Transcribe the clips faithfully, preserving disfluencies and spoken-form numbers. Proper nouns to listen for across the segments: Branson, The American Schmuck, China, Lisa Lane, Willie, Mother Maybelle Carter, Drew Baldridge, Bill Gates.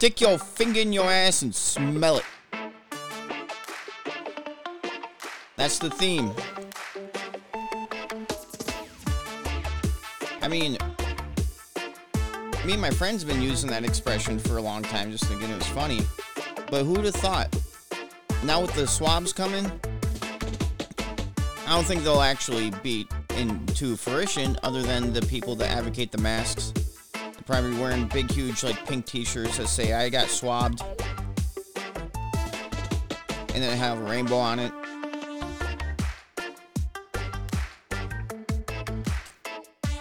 Stick your finger in your ass and smell it. That's the theme. I mean, me and my friends have been using that expression for a long time, just thinking it was funny. But who'd have thought? Now with the swabs coming, I don't think they'll actually be into fruition other than the people that advocate the masks. They're probably wearing big, huge, like, pink t-shirts that say, I got swabbed. And then have a rainbow on it.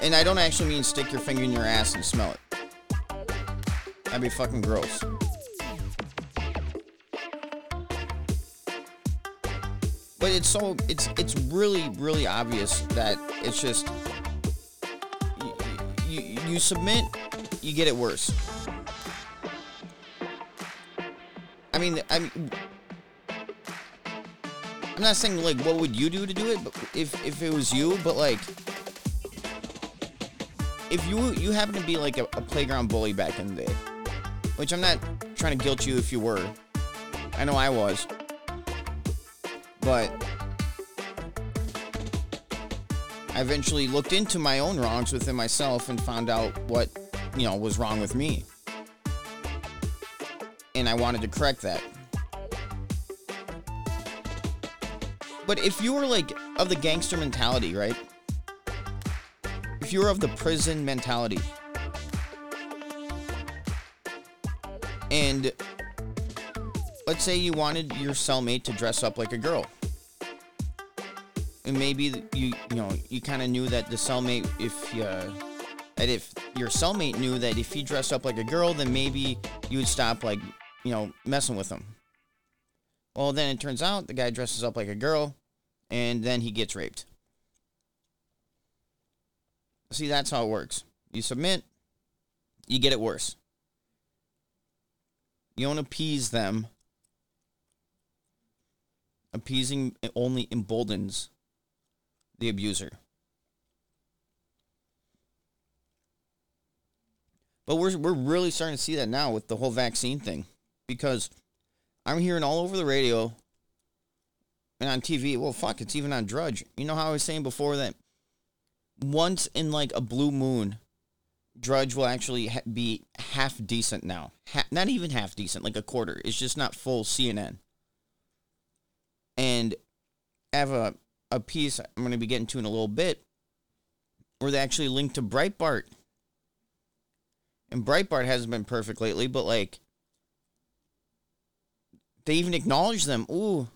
And I don't actually mean stick your finger in your ass and smell it. That'd be fucking gross. But it's so, it's it's really, really obvious that it's just, you, you, you submit, you get it worse. I mean, I'm, I'm not saying, like, what would you do to do it, but if, if it was you, but, like, if you you happen to be, like, a, a playground bully back in the day, which I'm not trying to guilt you if you were. I know I was. But I eventually looked into my own wrongs within myself and found out what, you know, was wrong with me. And I wanted to correct that. But if you were, like, of the gangster mentality, right? If you were of the prison mentality, and let's say you wanted your cellmate to dress up like a girl, and maybe you you know you kind of knew that the cellmate, if uh, that if your cellmate knew that if he dressed up like a girl, then maybe you would stop, like, you know, messing with him. Well, then it turns out the guy dresses up like a girl, and then he gets raped. See, that's how it works. You submit, you get it worse. You don't appease them. Appeasing only emboldens the abuser. But we're we're really starting to see that now with the whole vaccine thing, because I'm hearing all over the radio and on T V. Well, fuck, it's even on Drudge. You know how I was saying before that once in, like, a blue moon, Drudge will actually ha- be half decent now. Ha- not even half decent, like a quarter. It's just not full C N N. And I have a, a piece I'm going to be getting to in a little bit where they actually link to Breitbart. And Breitbart hasn't been perfect lately, but, like, they even acknowledge them. Ooh.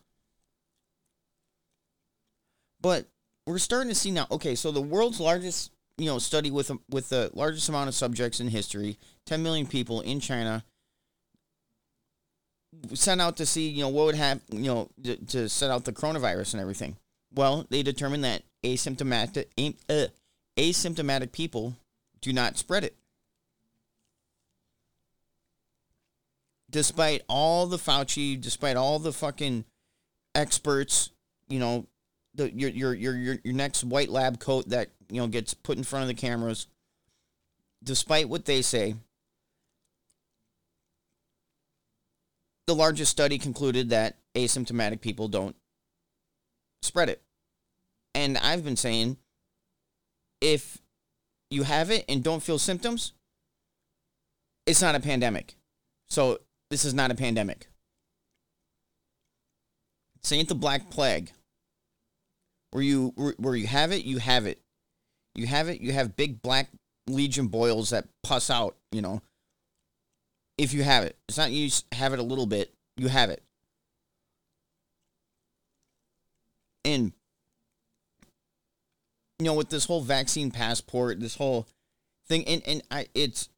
But we're starting to see now, okay, so the world's largest, you know, study with with the largest amount of subjects in history, ten million people in China, sent out to see, you know, what would happen, you know, to, to set out the coronavirus and everything. Well, they determined that asymptomatic uh, asymptomatic people do not spread it. Despite all the Fauci, despite all the fucking experts, you know, The, your, your your your your next white lab coat that, you know, gets put in front of the cameras, despite what they say, the largest study concluded that asymptomatic people don't spread it. And I've been saying, if you have it and don't feel symptoms, it's not a pandemic. So this is not a pandemic. This ain't the Black Plague. Where you where you have it, you have it. You have it, you have big black legion boils that pus out, you know. If you have it. It's not you have it a little bit, you have it. And, you know, with this whole vaccine passport, this whole thing, and, and I it's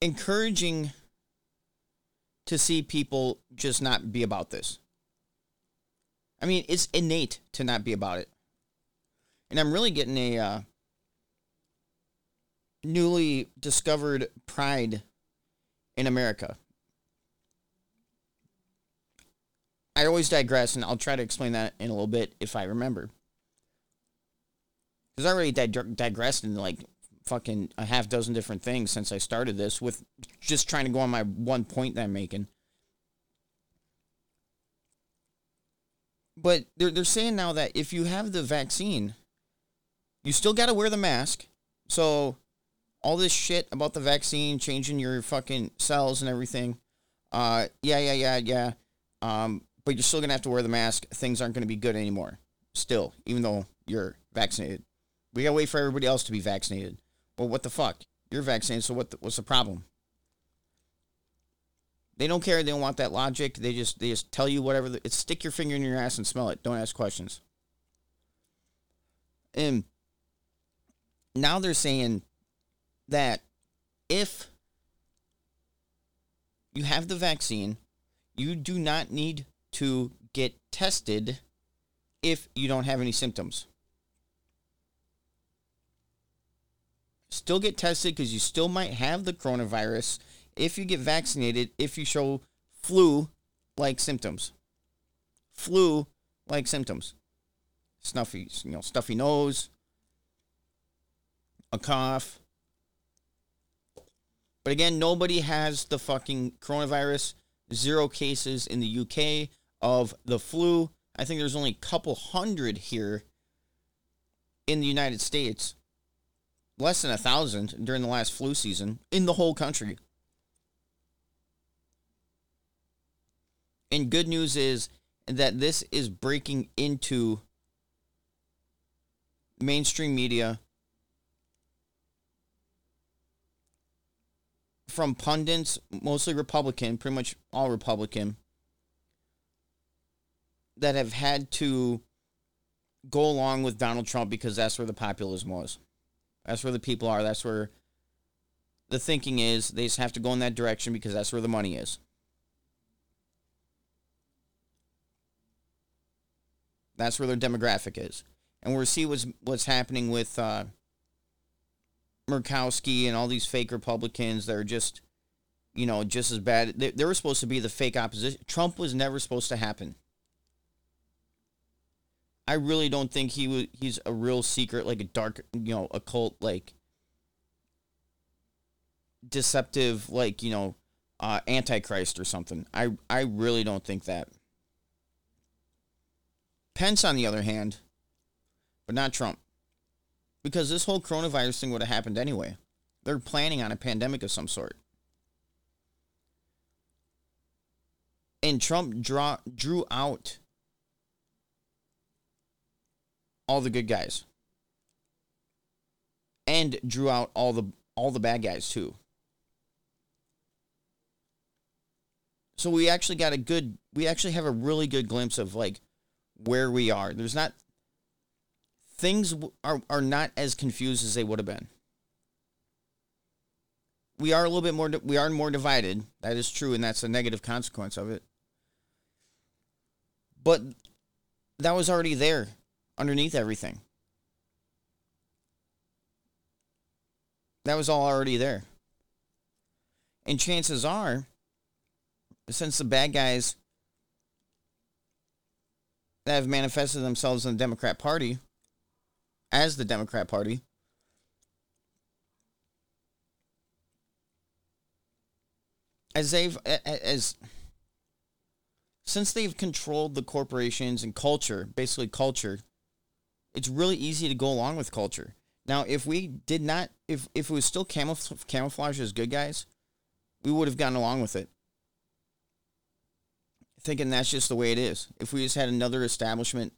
encouraging to see people just not be about this. I mean, it's innate to not be about it. And I'm really getting a uh, newly discovered pride in America. I always digress, and I'll try to explain that in a little bit if I remember. Because I already dig- digressed in, like, fucking a half dozen different things since I started this with just trying to go on my one point that I'm making. But they're, they're saying now that if you have the vaccine, you still got to wear the mask. So all this shit about the vaccine, changing your fucking cells and everything. Uh, yeah, yeah, yeah, yeah. Um, but you're still going to have to wear the mask. Things aren't going to be good anymore. Still, even though you're vaccinated. We got to wait for everybody else to be vaccinated. Well, what the fuck? You're vaccinated, so what? The, what's the problem? They don't care. They don't want that logic. They just they just tell you whatever. The, it's stick your finger in your ass and smell it. Don't ask questions. And now they're saying that if you have the vaccine, you do not need to get tested if you don't have any symptoms. Still get tested because you still might have the coronavirus if you get vaccinated, if you show flu-like symptoms. Flu-like symptoms. Snuffy, you know, stuffy nose, a cough. But again, nobody has the fucking coronavirus. Zero cases in the U K of the flu. I think there's only a couple hundred here in the United States. Less than a thousand during the last flu season in the whole country. And good news is that this is breaking into mainstream media from pundits, mostly Republican, pretty much all Republican, that have had to go along with Donald Trump because that's where the populism was. That's where the people are. That's where the thinking is. They just have to go in that direction because that's where the money is. That's where their demographic is. And we'll see what's, what's happening with uh, Murkowski and all these fake Republicans that are just, you know, just as bad. They, they were supposed to be the fake opposition. Trump was never supposed to happen. I really don't think he was, he's a real secret, like a dark, you know, occult, like, deceptive, like, you know, uh, Antichrist or something. I, I really don't think that. Pence, on the other hand, but not Trump. Because this whole coronavirus thing would have happened anyway. They're planning on a pandemic of some sort. And Trump draw, drew out all the good guys, and drew out all the all the bad guys too. So we actually got a good, we actually have a really good glimpse of like where we are. There's not, things are are not as confused as they would have been. We are a little bit more, we are more divided. That is true, and that's a negative consequence of it. But that was already there. Underneath everything. That was all already there. And chances are, since the bad guys that have manifested themselves in the Democrat Party, as the Democrat Party, as they've, as, since they've controlled the corporations and culture, basically culture, it's really easy to go along with culture. Now, if we did not, if, if it was still camouf- camouflage as good guys, we would have gotten along with it. Thinking that's just the way it is. If we just had another establishment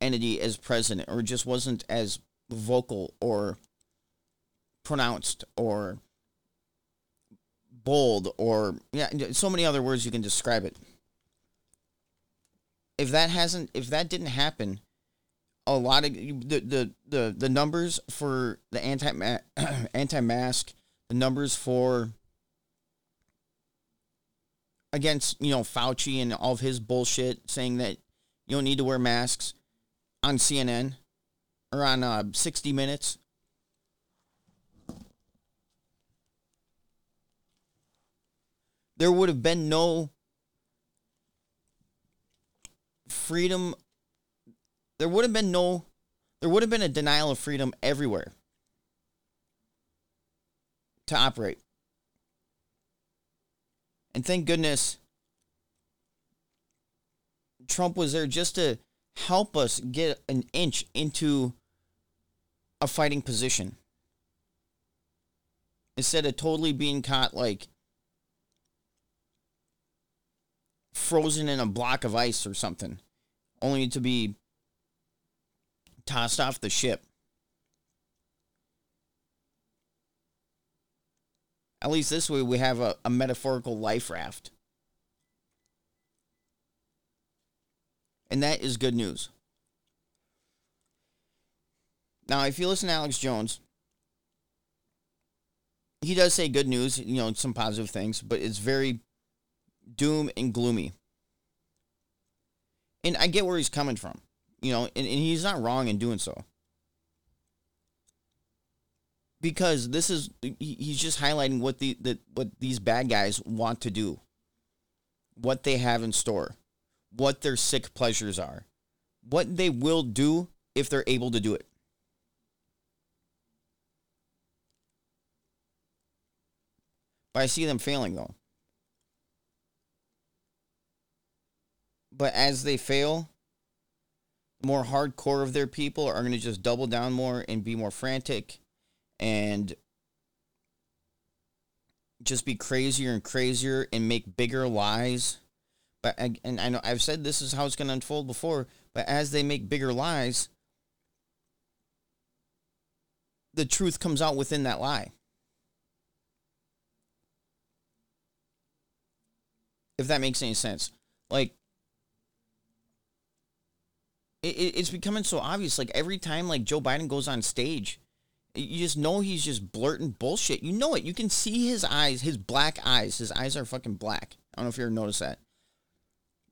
entity as president, or just wasn't as vocal or pronounced or bold or, yeah, so many other words you can describe it. If that hasn't, if that didn't happen, a lot of the, the, the, the numbers for the anti anti-mask, the numbers for against, you know, Fauci and all of his bullshit saying that you don't need to wear masks on C N N or on uh, sixty minutes. There would have been no freedom. There would have been no, there would have been a denial of freedom everywhere. to operate. And thank goodness Trump was there just to help us get an inch into a fighting position, instead of totally being caught like frozen in a block of ice or something, only to be tossed off the ship. At least this way we have a, a metaphorical life raft. And that is good news. Now, if you listen to Alex Jones, he does say good news, you know, some positive things, but it's very doom and gloomy. And I get where he's coming from, you know, and, and he's not wrong in doing so. Because this is, he's just highlighting what the, the what these bad guys want to do, what they have in store, what their sick pleasures are, what they will do if they're able to do it. But I see them failing, though. But as they fail, the more hardcore of their people are going to just double down more and be more frantic and just be crazier and crazier and make bigger lies. But and I know I've said this is how it's going to unfold before, but as they make bigger lies, the truth comes out within that lie. If that makes any sense. Like, it, it's becoming so obvious. Like, every time, like, Joe Biden goes on stage, you just know he's just blurting bullshit. You know it. You can see his eyes, his black eyes. His eyes are fucking black. I don't know if you ever noticed that.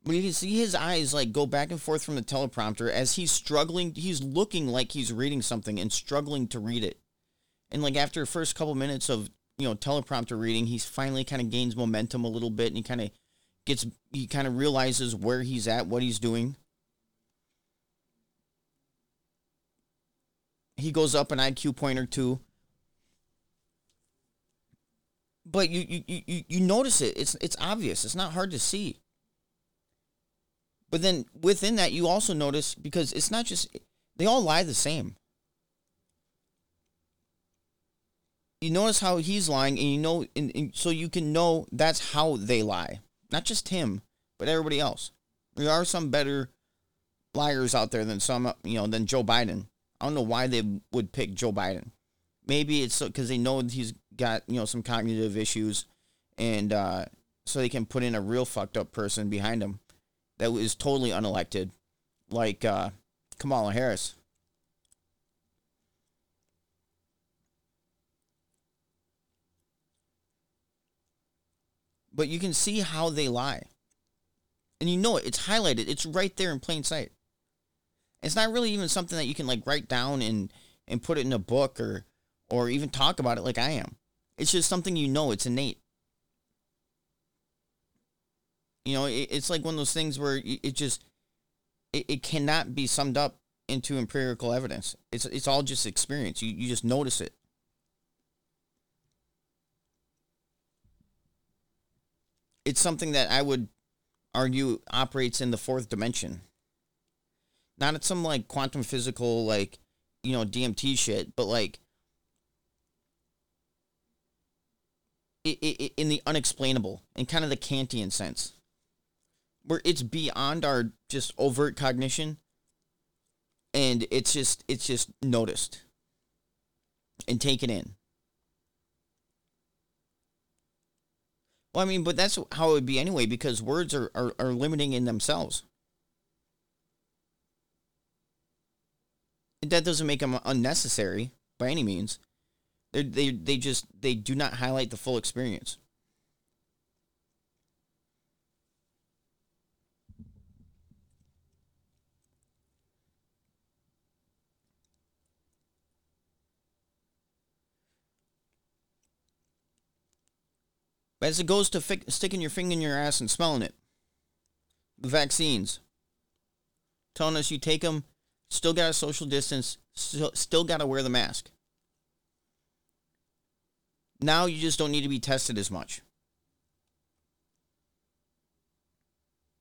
But you can see his eyes, like, go back and forth from the teleprompter as he's struggling. He's looking like he's reading something and struggling to read it. And, like, after the first couple minutes of, you know, teleprompter reading, he's finally kind of gains momentum a little bit, and he kind of Gets he kind of realizes where he's at, what he's doing. He goes up an I Q point or two. But you you you you notice it. It's it's obvious. It's not hard to see. But then within that, you also notice, because it's not just, they all lie the same. You notice how he's lying, and you know, and, and so you can know that's how they lie. Not just him, but everybody else. There are some better liars out there than some, you know, than Joe Biden. I don't know why they would pick Joe Biden. Maybe it's because they know he's got, you know, some cognitive issues, and uh, so they can put in a real fucked up person behind him that is totally unelected, like uh, Kamala Harris. But you can see how they lie. And you know it. It's highlighted. It's right there in plain sight. It's not really even something that you can, like, write down and, and put it in a book or or even talk about it like I am. It's just something you know. It's innate. You know, it, it's like one of those things where it just, it, it cannot be summed up into empirical evidence. It's it's all just experience. You you just notice it. It's something that I would argue operates in the fourth dimension. Not at some, like, quantum physical, like, you know, D M T shit, but, like, it, it, in the unexplainable, in kind of the Kantian sense, where it's beyond our just overt cognition, and it's just it's just noticed and taken in. Well, I mean, but that's how it would be anyway, because words are, are, are limiting in themselves. That doesn't make them unnecessary by any means. They they they just they do not highlight the full experience. But as it goes to fi- sticking your finger in your ass and smelling it, the vaccines, telling us you take them, still got to social distance, still, still got to wear the mask. now you just don't need to be tested as much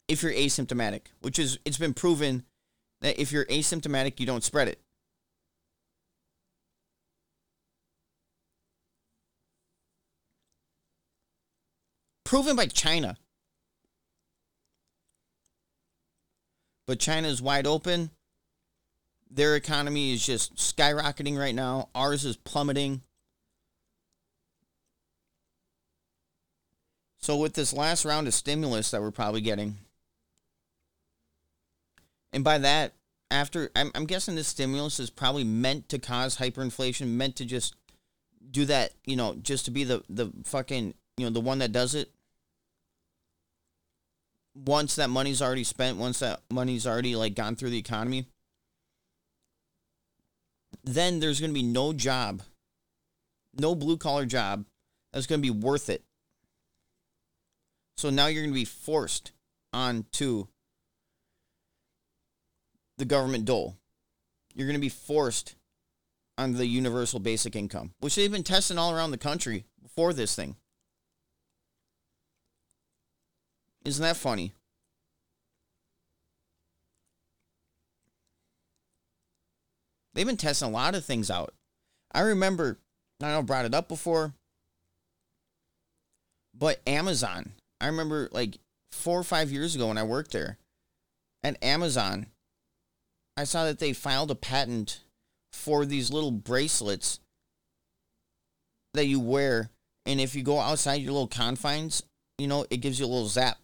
if you're asymptomatic, which is, it's been proven that if you're asymptomatic, you don't spread it. Proven by China. But China is wide open. Their economy is just skyrocketing right now. Ours is plummeting. So with this last round of stimulus that we're probably getting, and by that, after, I'm, I'm guessing this stimulus is probably meant to cause hyperinflation, meant to just do that, you know, just to be the, the fucking, you know, the one that does it. Once that money's already spent, once that money's already, like, gone through the economy, then there's going to be no job, no blue-collar job that's going to be worth it. So now you're going to be forced onto the government dole. You're going to be forced on the universal basic income, which they've been testing all around the country before this thing. Isn't that funny? They've been testing a lot of things out. I remember, I know I brought it up before, but Amazon. I remember like four or five years ago when I worked there at Amazon, I saw that they filed a patent for these little bracelets that you wear. And if you go outside your little confines, you know, it gives you a little zap.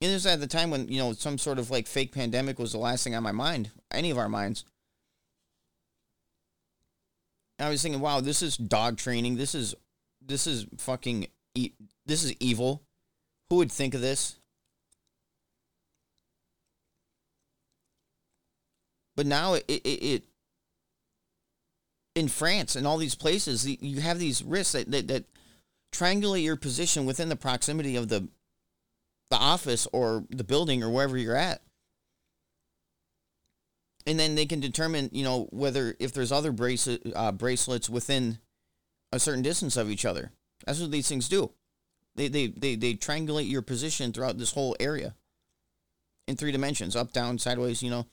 And this at the time when, you know, some sort of like fake pandemic was the last thing on my mind, any of our minds. And I was thinking, wow, this is dog training. This is, this is fucking, e- this is evil. Who would think of this? But now it, it, it in France and all these places, you have these risks that, that, that triangulate your position within the proximity of the, the office or the building or wherever you're at. And then they can determine, you know, whether if there's other bracelet, uh, bracelets within a certain distance of each other. That's what these things do. They, they, they, they triangulate your position throughout this whole area in three dimensions, up, down, sideways, you know.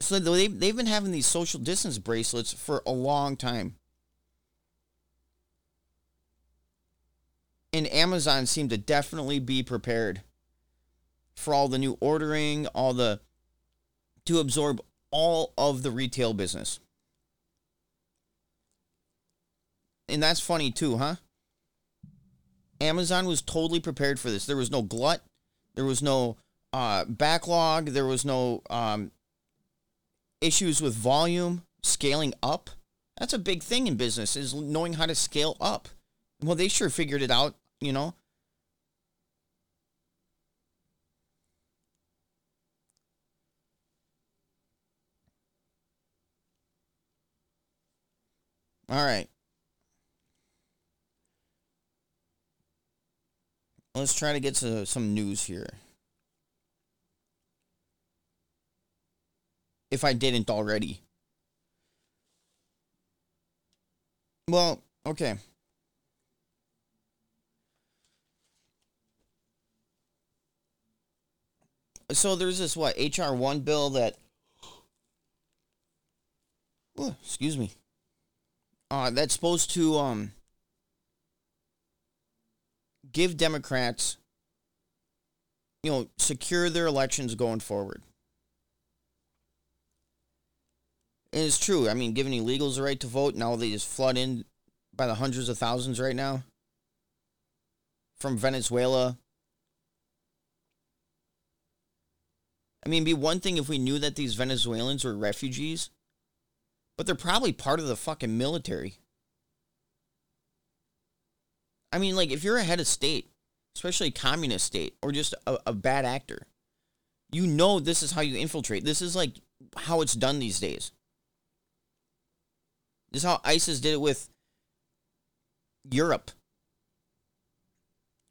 So they, they've been having these social distance bracelets for a long time. And Amazon seemed to definitely be prepared for all the new ordering, all the, to absorb all of the retail business. And that's funny too, huh? Amazon was totally prepared for this. There was no glut. There was no uh, backlog. There was no um, issues with volume, scaling up. That's a big thing in business, is knowing how to scale up. Well, they sure figured it out. You know, all right. Let's try to get to some news here. If I didn't already. Well, okay. So there's this, what, H R one bill that, oh, excuse me, uh, that's supposed to um, give Democrats, you know, secure their elections going forward. And it's true. I mean, giving illegals the right to vote, now they just flood in by the hundreds of thousands right now from Venezuela. I mean, it'd be one thing if we knew that these Venezuelans were refugees, but they're probably part of the fucking military. I mean, like, if you're a head of state, especially a communist state, or just a, a bad actor, you know this is how you infiltrate. This is, like, how it's done these days. This is how ISIS did it with Europe.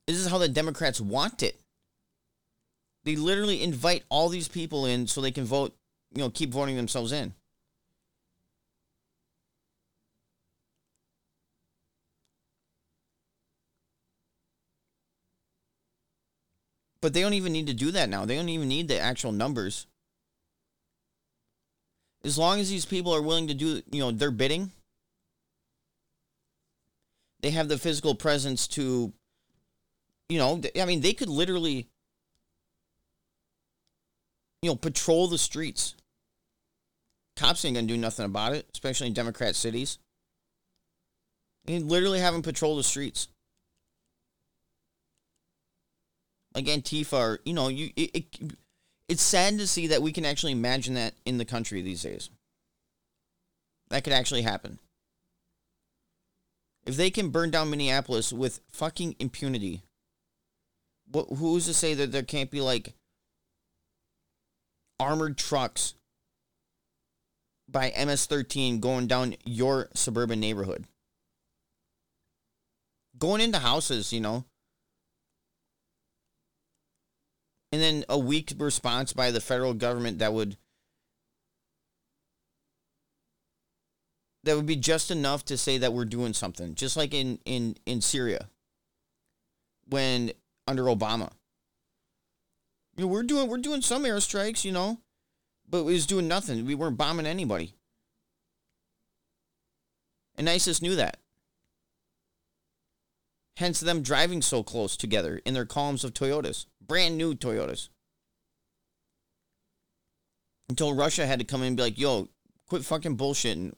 This is how the Democrats want it. They literally invite all these people in so they can vote, you know, keep voting themselves in. But they don't even need to do that now. They don't even need the actual numbers. As long as these people are willing to do, you know, their bidding, they have the physical presence to, you know, I mean, they could literally, you know, patrol the streets. Cops ain't going to do nothing about it, especially in Democrat cities. You can literally have them patrol the streets. Like Antifa, or, you know, you it, it it's sad to see that we can actually imagine that in the country these days. That could actually happen. If they can burn down Minneapolis with fucking impunity, what, who's to say that there can't be, like, armored trucks by M S thirteen going down your suburban neighborhood? Going into houses, you know. And then a weak response by the federal government that would that would be just enough to say that we're doing something. Just like in, in, in Syria when under Obama. You know, we're doing we're doing some airstrikes, you know, but we was doing nothing. We weren't bombing anybody. And ISIS knew that. Hence them driving so close together in their columns of Toyotas. Brand new Toyotas. Until Russia had to come in and be like, yo, quit fucking bullshitting.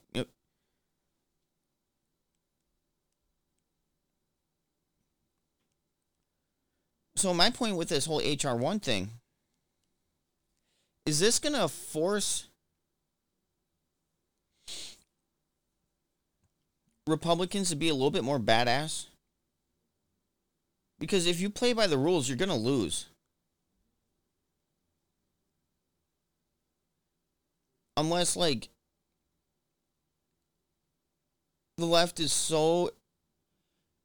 So my point with this whole H R one thing, is this going to force Republicans to be a little bit more badass? Because if you play by the rules, you're going to lose. Unless, like, the left is so,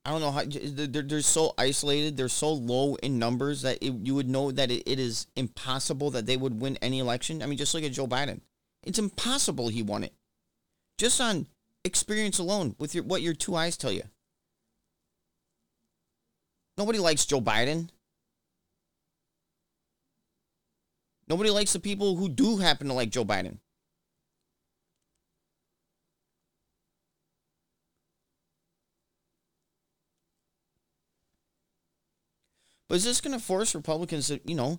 I don't know how, they're, they're so isolated, they're so low in numbers that it, you would know that it, it is impossible that they would win any election. I mean, just look at Joe Biden. It's impossible he won it. Just on experience alone, with your, what your two eyes tell you. Nobody likes Joe Biden. Nobody likes the people who do happen to like Joe Biden. But is this going to force Republicans to, you know,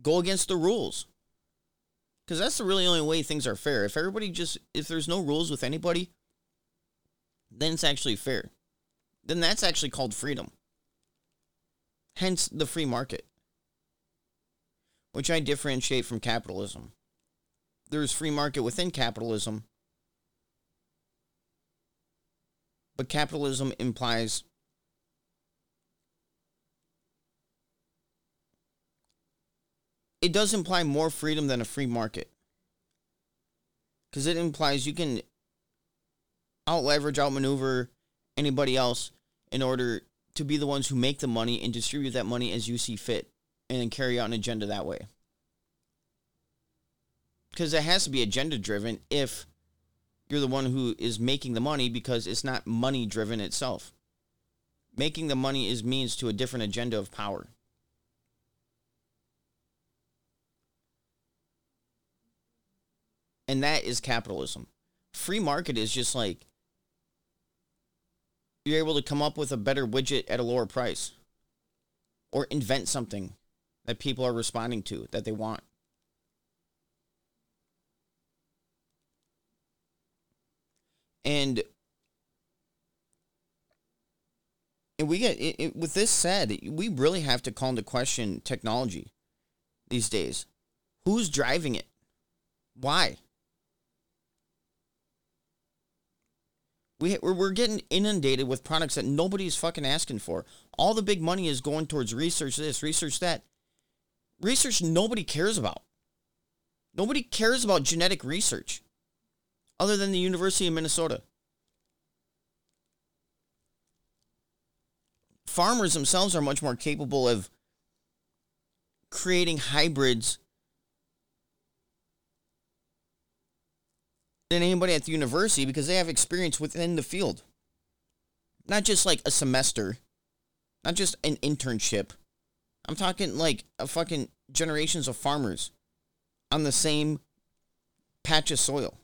go against the rules? Because that's the really only way things are fair. If everybody just, if there's no rules with anybody, then it's actually fair. Then that's actually called freedom. Hence the free market, which I differentiate from capitalism. There's free market within capitalism, but capitalism implies it does imply more freedom than a free market, because it implies you can out leverage, outmaneuver anybody else in order to be the ones who make the money and distribute that money as you see fit, and then carry out an agenda that way. Because it has to be agenda driven if you're the one who is making the money, because it's not money driven itself. Making the money is means to a different agenda of power. And that is capitalism. Free market is just like, you're able to come up with a better widget at a lower price, or invent something that people are responding to that they want. And and we get it, it, with this said, we really have to call into question technology these days. Who's driving it? Why? We, we're getting inundated with products that nobody's fucking asking for. All the big money is going towards research this, research that. Research nobody cares about. Nobody cares about genetic research other than the University of Minnesota. Farmers themselves are much more capable of creating hybrids than anybody at the university, because they have experience within the field. Not just like a semester, not just an internship, I'm talking like a fucking generations of farmers on the same patch of soil.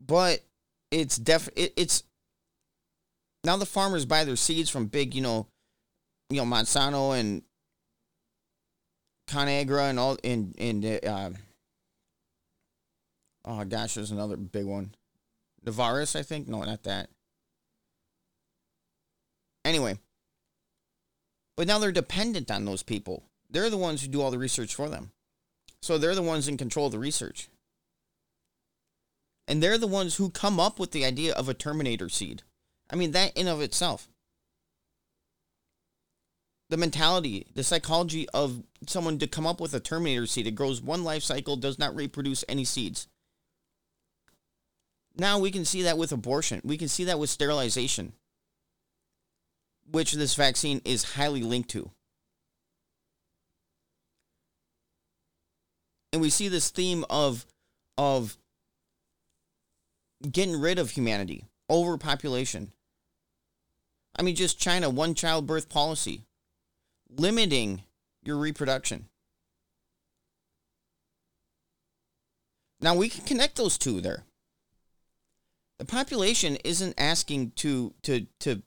But it's def it, it's now the farmers buy their seeds from big, you know, you know Monsanto and ConAgra and all and and uh, oh gosh, there's another big one, Novartis, I think. No, not that. Anyway, but now they're dependent on those people. They're the ones who do all the research for them, so they're the ones in control of the research. And they're the ones who come up with the idea of a Terminator seed. I mean, that in of itself. The mentality, the psychology of someone to come up with a Terminator seed. It grows one life cycle, does not reproduce any seeds. Now we can see that with abortion. We can see that with sterilization, which this vaccine is highly linked to. And we see this theme of... of getting rid of humanity, overpopulation. I mean, just China, one childbirth policy, limiting your reproduction. Now, we can connect those two there. The population isn't asking to to to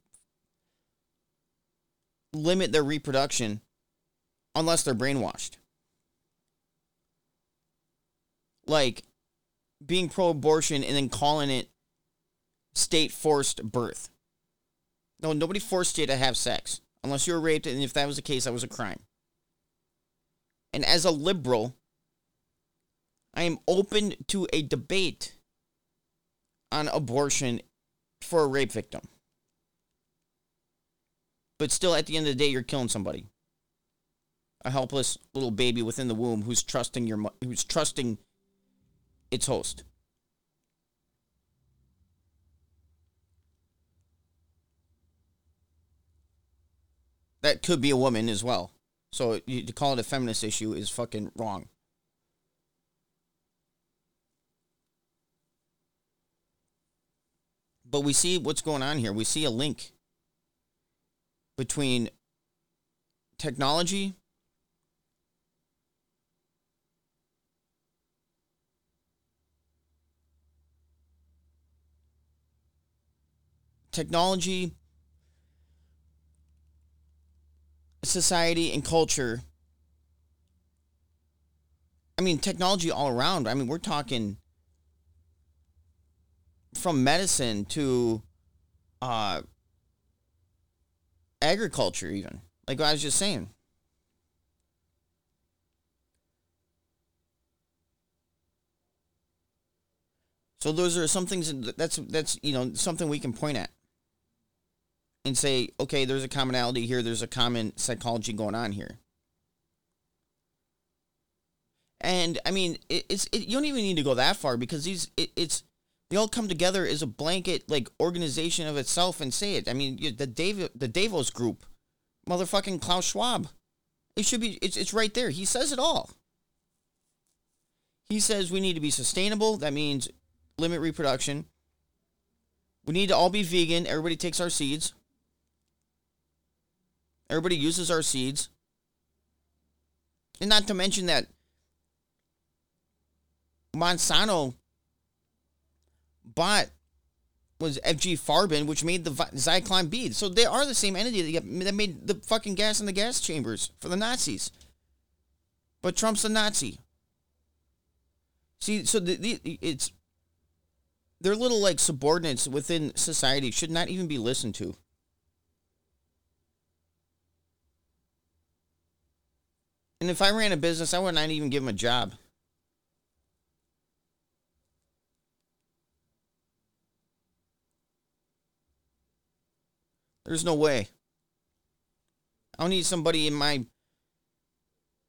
limit their reproduction unless they're brainwashed. Like, being pro-abortion and then calling it state-forced birth. No, nobody forced you to have sex. Unless you were raped, and if that was the case, that was a crime. And as a liberal, I am open to a debate on abortion for a rape victim. But still, at the end of the day, you're killing somebody. A helpless little baby within the womb who's trusting your, who's trusting its host. That could be a woman as well. So you, to call it a feminist issue is fucking wrong. But we see what's going on here. We see a link between technology Technology, society, and culture. I mean, technology all around. I mean, we're talking from medicine to uh, agriculture, even. Like what I was just saying. So those are some things that's, that's you know, something we can point at. And say, okay, there's a commonality here. There's a common psychology going on here. And I mean, it, it's it, you don't even need to go that far because these it, it's they all come together as a blanket like organization of itself and say it. I mean, you, the Dave the Davos group, motherfucking Klaus Schwab, it should be it's it's right there. He says it all. He says we need to be sustainable. That means limit reproduction. We need to all be vegan. Everybody takes our seeds. Everybody uses our seeds. And not to mention that Monsanto bought was F G Farben, which made the Zyklon B. So they are the same entity that made the fucking gas in the gas chambers for the Nazis. But Trump's a Nazi. See, so the, the it's their little like subordinates within society should not even be listened to. And if I ran a business, I would not even give them a job. There's no way. I don't need somebody in my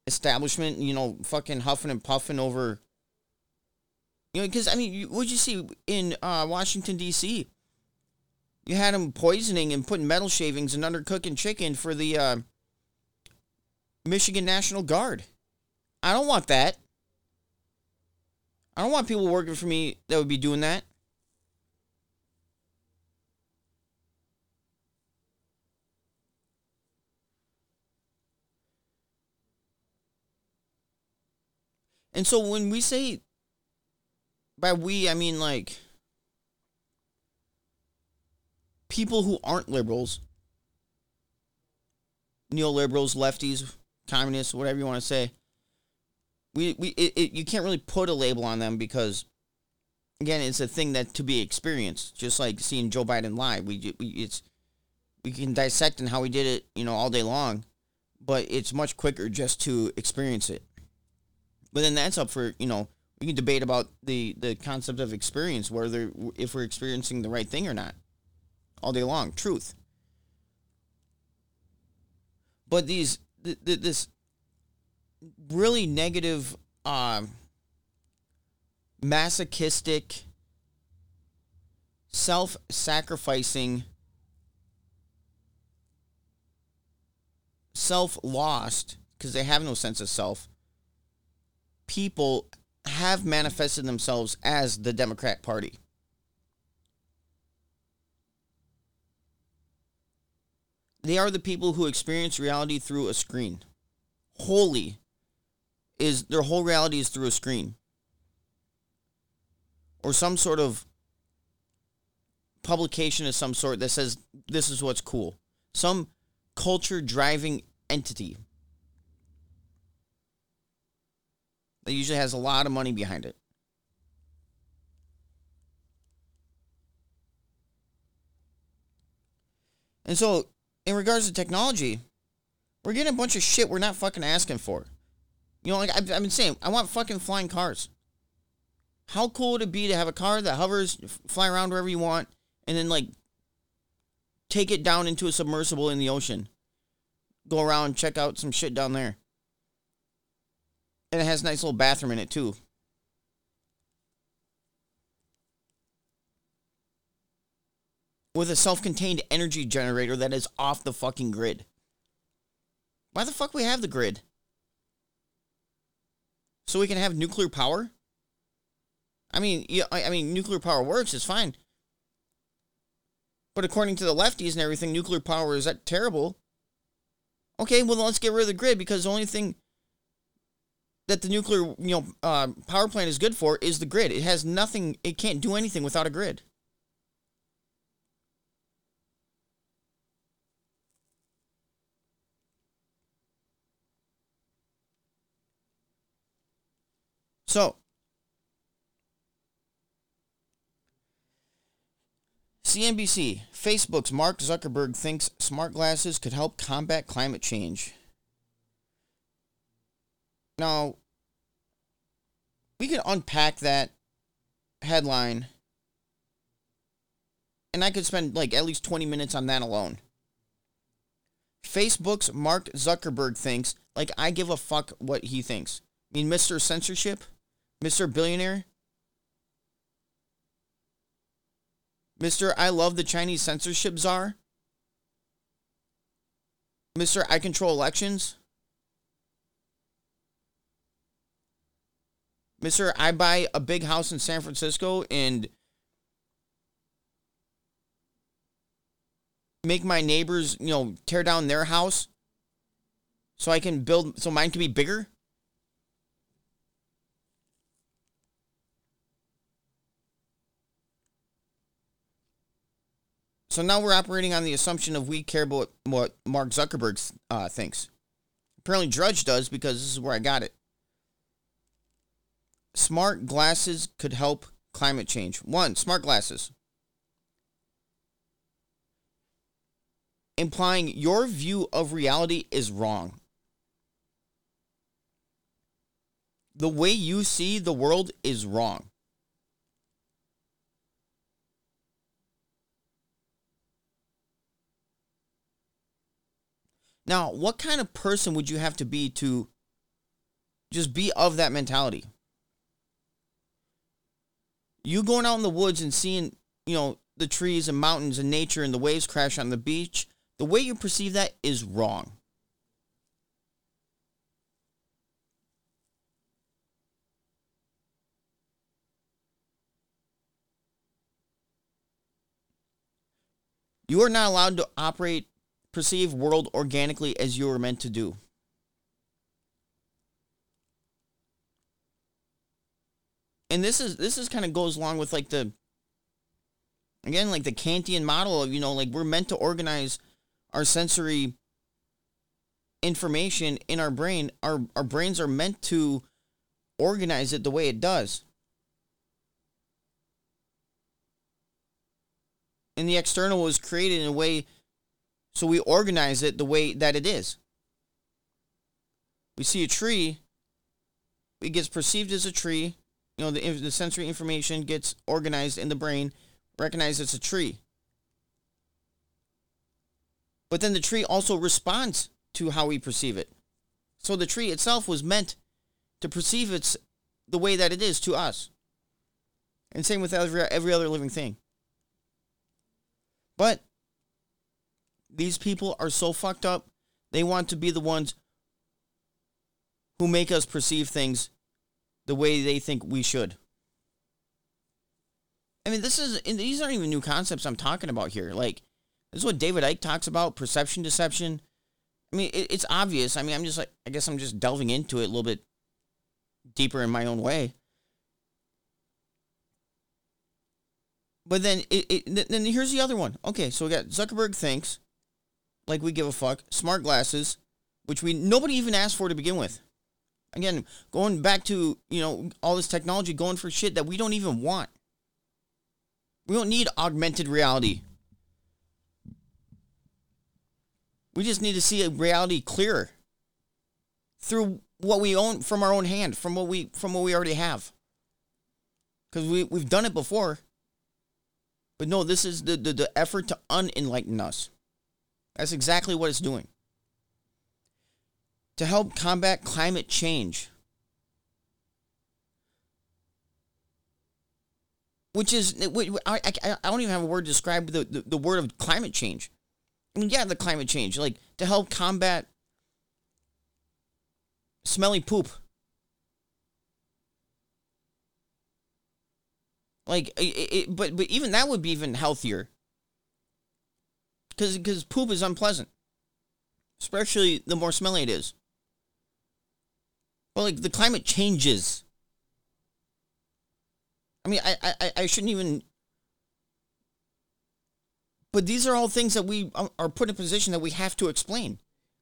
establishment, you know, fucking huffing and puffing over. You know, because, I mean, you, what'd you see in uh, Washington, D C? You had them poisoning and putting metal shavings and undercooking chicken for the uh, Michigan National Guard. I don't want that. I don't want people working for me that would be doing that. And so when we say, by we, I mean like people who aren't liberals, neoliberals, lefties, communists, whatever you want to say, we we it, it, you can't really put a label on them because, again, it's a thing that to be experienced. Just like seeing Joe Biden lie, we, we it's we can dissect and how he did it, you know, all day long, but it's much quicker just to experience it. But then that's up for, you know, we can debate about the, the concept of experience, whether if we're experiencing the right thing or not, all day long. Truth. But these th- th- this really negative, um, masochistic, self-sacrificing, self-lost, because they have no sense of self, people have manifested themselves as the Democrat Party. They are the people who experience reality through a screen. Wholly is their whole reality is through a screen or some sort of publication of some sort that says this is what's cool. Some culture driving entity that usually has a lot of money behind it. And so, in regards to technology, we're getting a bunch of shit we're not fucking asking for. You know, like I've, I've been saying, I want fucking flying cars. How cool would it be to have a car that hovers, fly around wherever you want, and then, like, take it down into a submersible in the ocean. Go around, check out some shit down there. And it has a nice little bathroom in it, too. With a self-contained energy generator that is off the fucking grid. Why the fuck we have the grid? So we can have nuclear power? I mean, yeah, I mean, nuclear power works, it's fine. But according to the lefties and everything, nuclear power is that terrible. Okay, well, let's get rid of the grid because the only thing that the nuclear, you know, uh, power plant is good for is the grid. It has nothing, it can't do anything without a grid. So, C N B C, Facebook's Mark Zuckerberg thinks smart glasses could help combat climate change. Now, we could unpack that headline, and I could spend, like, at least twenty minutes on that alone. Facebook's Mark Zuckerberg thinks, like, I give a fuck what he thinks. I mean, Mister Censorship, Mister Billionaire, Mister I love the Chinese censorship czar, Mister I control elections, Mister I buy a big house in San Francisco and make my neighbors, you know, tear down their house so I can build, so mine can be bigger. So now we're operating on the assumption of we care about what Mark Zuckerberg uh, thinks. Apparently Drudge does because this is where I got it. Smart glasses could help climate change. One, smart glasses. Implying your view of reality is wrong. The way you see the world is wrong. Now, what kind of person would you have to be to just be of that mentality? You going out in the woods and seeing, you know, the trees and mountains and nature and the waves crash on the beach, the way you perceive that is wrong. You are not allowed to operate, perceive world organically as you were meant to do. And this is this is kind of goes along with like the, again, like the Kantian model of, you know, like we're meant to organize our sensory information in our brain. Our our brains are meant to organize it the way it does. And the external was created in a way so we organize it the way that it is. We see a tree, it gets perceived as a tree. You know, the, the sensory information gets organized in the brain, recognized it's a tree. But then the tree also responds to how we perceive it. So the tree itself was meant to perceive it the way that it is to us. And same with every, every other living thing. But these people are so fucked up, they want to be the ones who make us perceive things the way they think we should. I mean, this is, and these aren't even new concepts I'm talking about here. Like, this is what David Icke talks about, perception, deception. I mean, it, it's obvious. I mean, I'm just like, I guess I'm just delving into it a little bit deeper in my own way. But then, it, it, then here's the other one. Okay, so we got Zuckerberg thinks, like we give a fuck, smart glasses, which we nobody even asked for to begin with. Again, going back to, you know, all this technology going for shit that we don't even want. We don't need augmented reality. We just need to see a reality clearer through what we own from our own hand, from what we from what we already have. Because we, we've done it before. But no, this is the, the, the effort to unenlighten us. That's exactly what it's doing. To help combat climate change, which is, I, I, I don't even have a word to describe the, the, the word of climate change. I mean, yeah, the climate change, like to help combat smelly poop. Like, it, it, but but even that would be even healthier, because because poop is unpleasant, especially the more smelly it is. Well, like the climate changes. I mean, I, I, I shouldn't even. But these are all things that we are put in a position that we have to explain.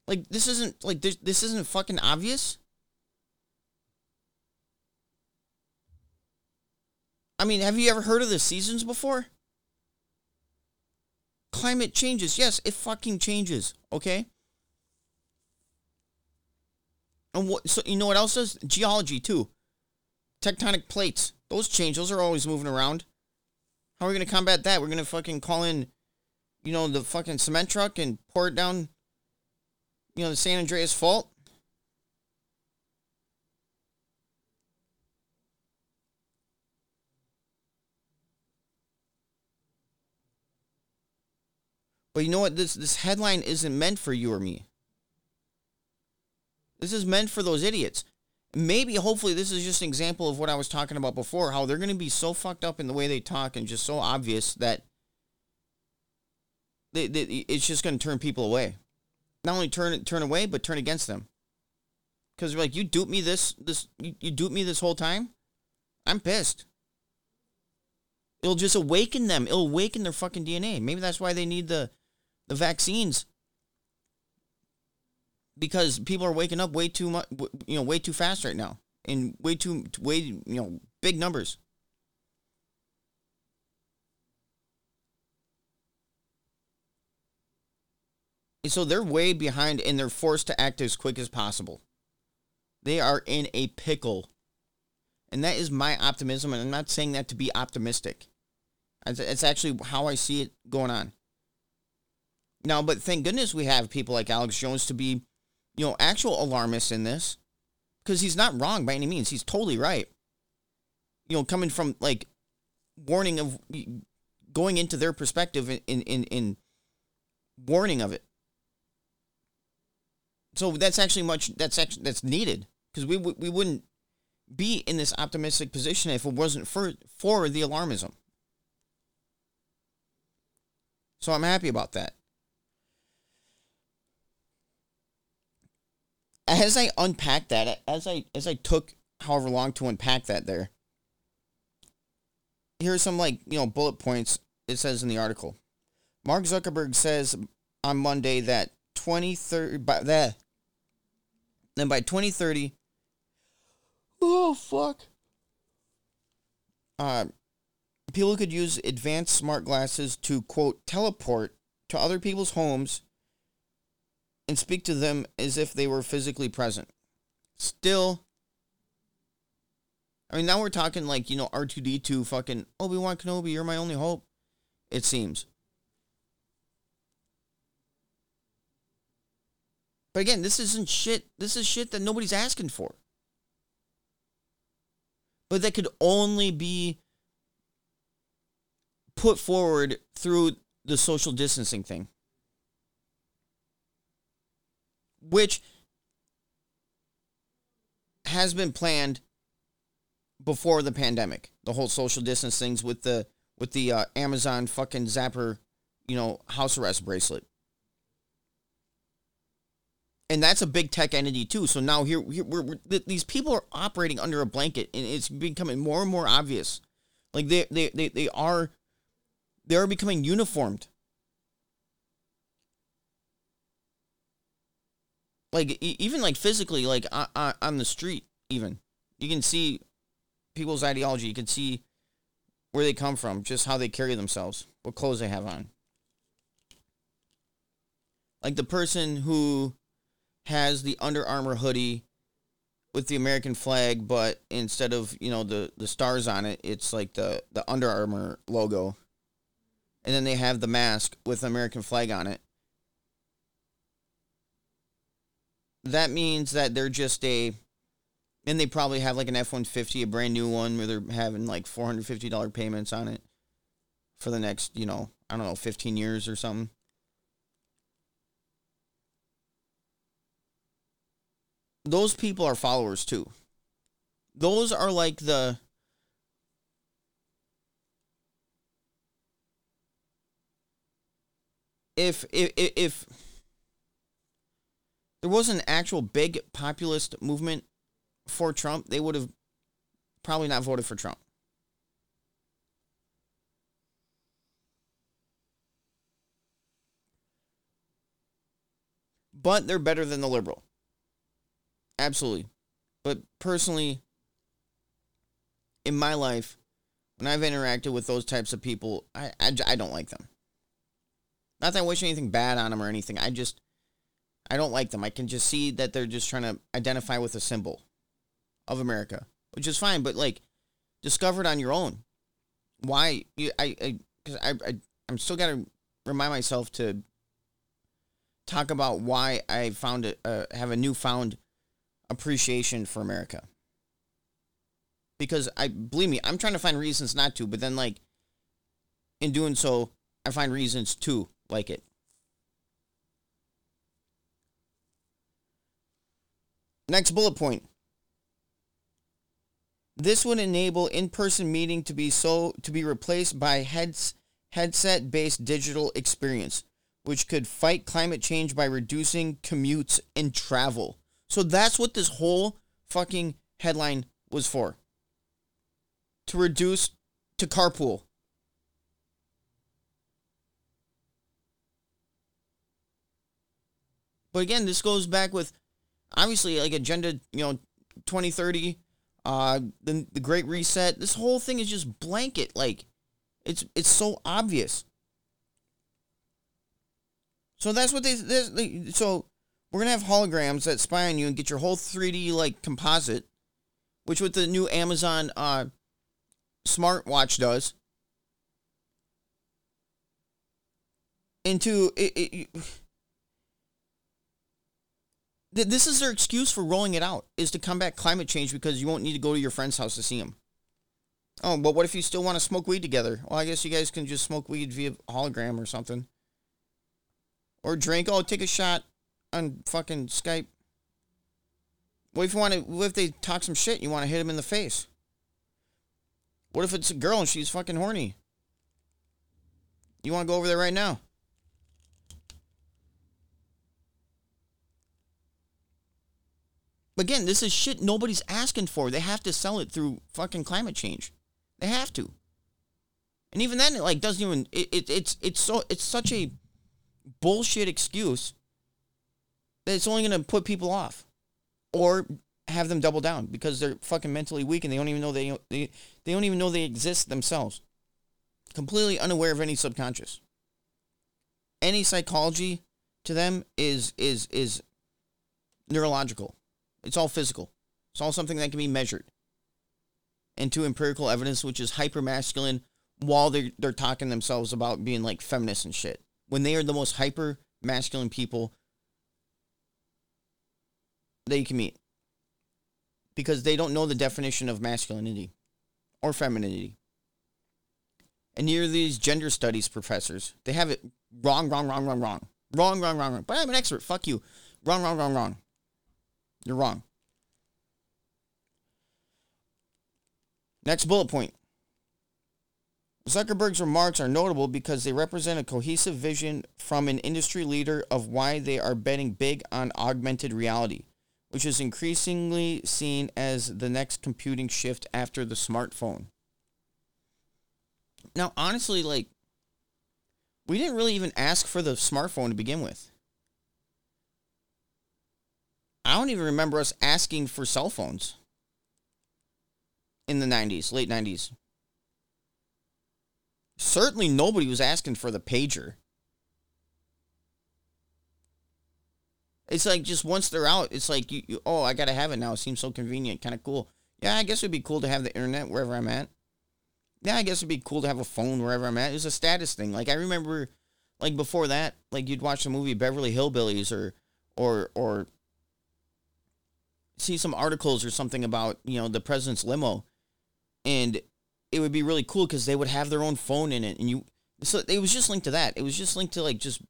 Like this isn't like this. This isn't fucking obvious. I mean, have you ever heard of the seasons before? Climate changes. Yes, it fucking changes. Okay. And what, so you know what else is? Geology, too. Tectonic plates. Those change. Those are always moving around. How are we going to combat that? We're going to fucking call in, you know, the fucking cement truck and pour it down, you know, the San Andreas Fault? But you know what? This, this headline isn't meant for you or me. This is meant for those idiots. Maybe, hopefully, this is just an example of what I was talking about before, how they're going to be so fucked up in the way they talk and just so obvious that they, they, it's just going to turn people away. Not only turn turn away, but turn against them. Because they're like, you duped me this, this you, you duped me this whole time? I'm pissed. It'll just awaken them. It'll awaken their fucking D N A. Maybe that's why they need the, the vaccines. Because people are waking up way too much, you know, way too fast right now, in way too, way, you know, big numbers. And so they're way behind, and they're forced to act as quick as possible. They are in a pickle, and that is my optimism. And I'm not saying that to be optimistic. It's actually how I see it going on now. But thank goodness we have people like Alex Jones to be, you know, actual alarmists in this, because he's not wrong by any means. He's totally right. You know, coming from, like, warning of going into their perspective in, in, in warning of it. So that's actually much, that's actually, that's needed, because we, we wouldn't be in this optimistic position if it wasn't for, for the alarmism. So I'm happy about that. As I unpacked that, as I as I took however long to unpack that there, here's some, like, you know, bullet points it says in the article. Mark Zuckerberg says on Monday that twenty thirty by that then by twenty thirty oh fuck uh people could use advanced smart glasses to, quote, teleport to other people's homes and speak to them as if they were physically present. Still, I mean, now we're talking like, you know, R two D two, fucking Obi-Wan Kenobi, you're my only hope, it seems. But again, this isn't shit. This is shit that nobody's asking for. But that could only be put forward through the social distancing thing. Which has been planned before the pandemic. The whole social distance things with the with the uh, Amazon fucking Zapper, you know, house arrest bracelet. And that's a big tech entity too. So now here, here we're, we're these people are operating under a blanket, and it's becoming more and more obvious. Like they they they, they are they are becoming uniformed. Like, even, like, physically, like, on, on the street, even. You can see people's ideology. You can see where they come from, just how they carry themselves, what clothes they have on. Like, the person who has the Under Armour hoodie with the American flag, but instead of, you know, the, the stars on it, it's, like, the, the Under Armour logo. And then they have the mask with the American flag on it. That means that they're just a, and they probably have like an F one fifty, a brand new one where they're having like four hundred fifty dollars payments on it for the next, you know, I don't know, fifteen years or something. Those people are followers too. Those are like the, if, if, if, if there was an actual big populist movement for Trump, they would have probably not voted for Trump. But they're better than the liberal. Absolutely. But personally, in my life, when I've interacted with those types of people, I, I, I don't like them. Not that I wish anything bad on them or anything. I just... I don't like them. I can just see that they're just trying to identify with a symbol of America, which is fine. But, like, discover it on your own. Why? You, I, I, cause I, I, I'm still got to remind myself to talk about why I found it, uh, have a newfound appreciation for America. Because, I believe me, I'm trying to find reasons not to, but then, like, in doing so, I find reasons to like it. Next bullet point. This would enable in-person meeting to be so to be replaced by heads, headset-based digital experience, which could fight climate change by reducing commutes and travel. So that's what this whole fucking headline was for. To reduce to carpool. But again, this goes back with obviously, like, Agenda, you know, twenty thirty, uh, the, the Great Reset. This whole thing is just blanket. Like, it's it's so obvious. So that's what they, this, they so we're going to have holograms that spy on you and get your whole three D, like, composite, which what the new Amazon uh, smartwatch does. Into, it, it This is their excuse for rolling it out, is to combat climate change because you won't need to go to your friend's house to see him. Oh, but what if you still want to smoke weed together? Well, I guess you guys can just smoke weed via hologram or something. Or drink. Oh, take a shot on fucking Skype. What if you want to, what if they talk some shit and you want to hit them in the face? What if it's a girl and she's fucking horny? You want to go over there right now? Again, this is shit nobody's asking for. They have to sell it through fucking climate change. They have to. And even then, it like doesn't even. It, it it's it's so it's such a bullshit excuse that it's only going to put people off, or have them double down because they're fucking mentally weak and they don't even know they they they don't even know they exist themselves. Completely unaware of any subconscious. Any psychology to them is is is neurological. It's all physical. It's all something that can be measured. And to empirical evidence, which is hyper-masculine, while they're, they're talking themselves about being, like, feminists and shit. When they are the most hyper-masculine people that you can meet. Because they don't know the definition of masculinity or femininity. And you're these gender studies professors. They have it wrong, wrong, wrong, wrong, wrong. Wrong, wrong, wrong, wrong. But I'm an expert. Fuck you. Wrong, wrong, wrong, wrong. You're wrong. Next bullet point. Zuckerberg's remarks are notable because they represent a cohesive vision from an industry leader of why they are betting big on augmented reality, which is increasingly seen as the next computing shift after the smartphone. Now, honestly, like, we didn't really even ask for the smartphone to begin with. I don't even remember us asking for cell phones in the nineties, late nineties. Certainly nobody was asking for the pager. It's like just once they're out, it's like, you, you, oh, I got to have it now. It seems so convenient, kind of cool. Yeah, I guess it would be cool to have the internet wherever I'm at. Yeah, I guess it would be cool to have a phone wherever I'm at. It was a status thing. Like, I remember, like, before that, like, you'd watch the movie Beverly Hillbillies or, or, or, see some articles or something about, you know, the president's limo, and it would be really cool because they would have their own phone in it, and you, so it was just linked to that. It was just linked to, like, just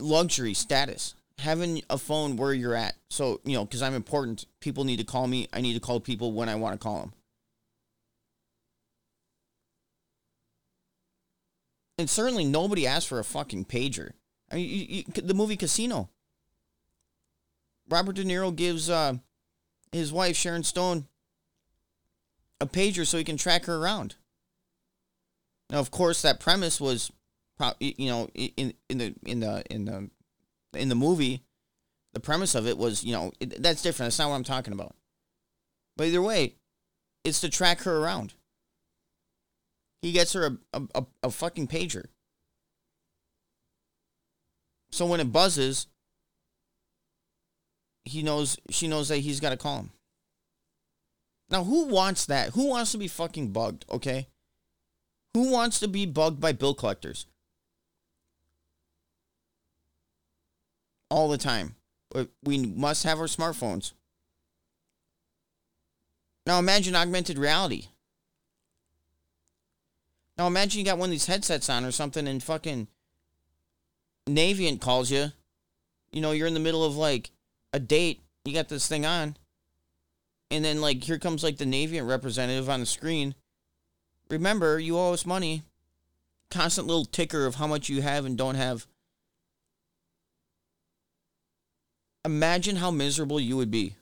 luxury status, having a phone where you're at. So, you know, because I'm important, people need to call me. I need to call people when I want to call them. And certainly nobody asked for a fucking pager. I mean, you, you, the movie Casino. Robert De Niro gives uh, his wife, Sharon Stone, a pager so he can track her around. Now, of course, that premise was, pro- you know, in in the in the in the in the movie, the premise of it was, you know, it, that's different. That's not what I'm talking about. But either way, it's to track her around. He gets her a a, a, a fucking pager. So when it buzzes, he knows, she knows that he's got to call him. Now, who wants that? Who wants to be fucking bugged, okay? Who wants to be bugged by bill collectors? All the time. We must have our smartphones. Now, imagine augmented reality. Now, imagine you got one of these headsets on or something and fucking Navient calls you. You know, you're in the middle of, like, a date, you got this thing on, and then, like, here comes, like, the Navient representative on the screen. Remember, you owe us money. Constant little ticker of how much you have and don't have. Imagine how miserable you would be.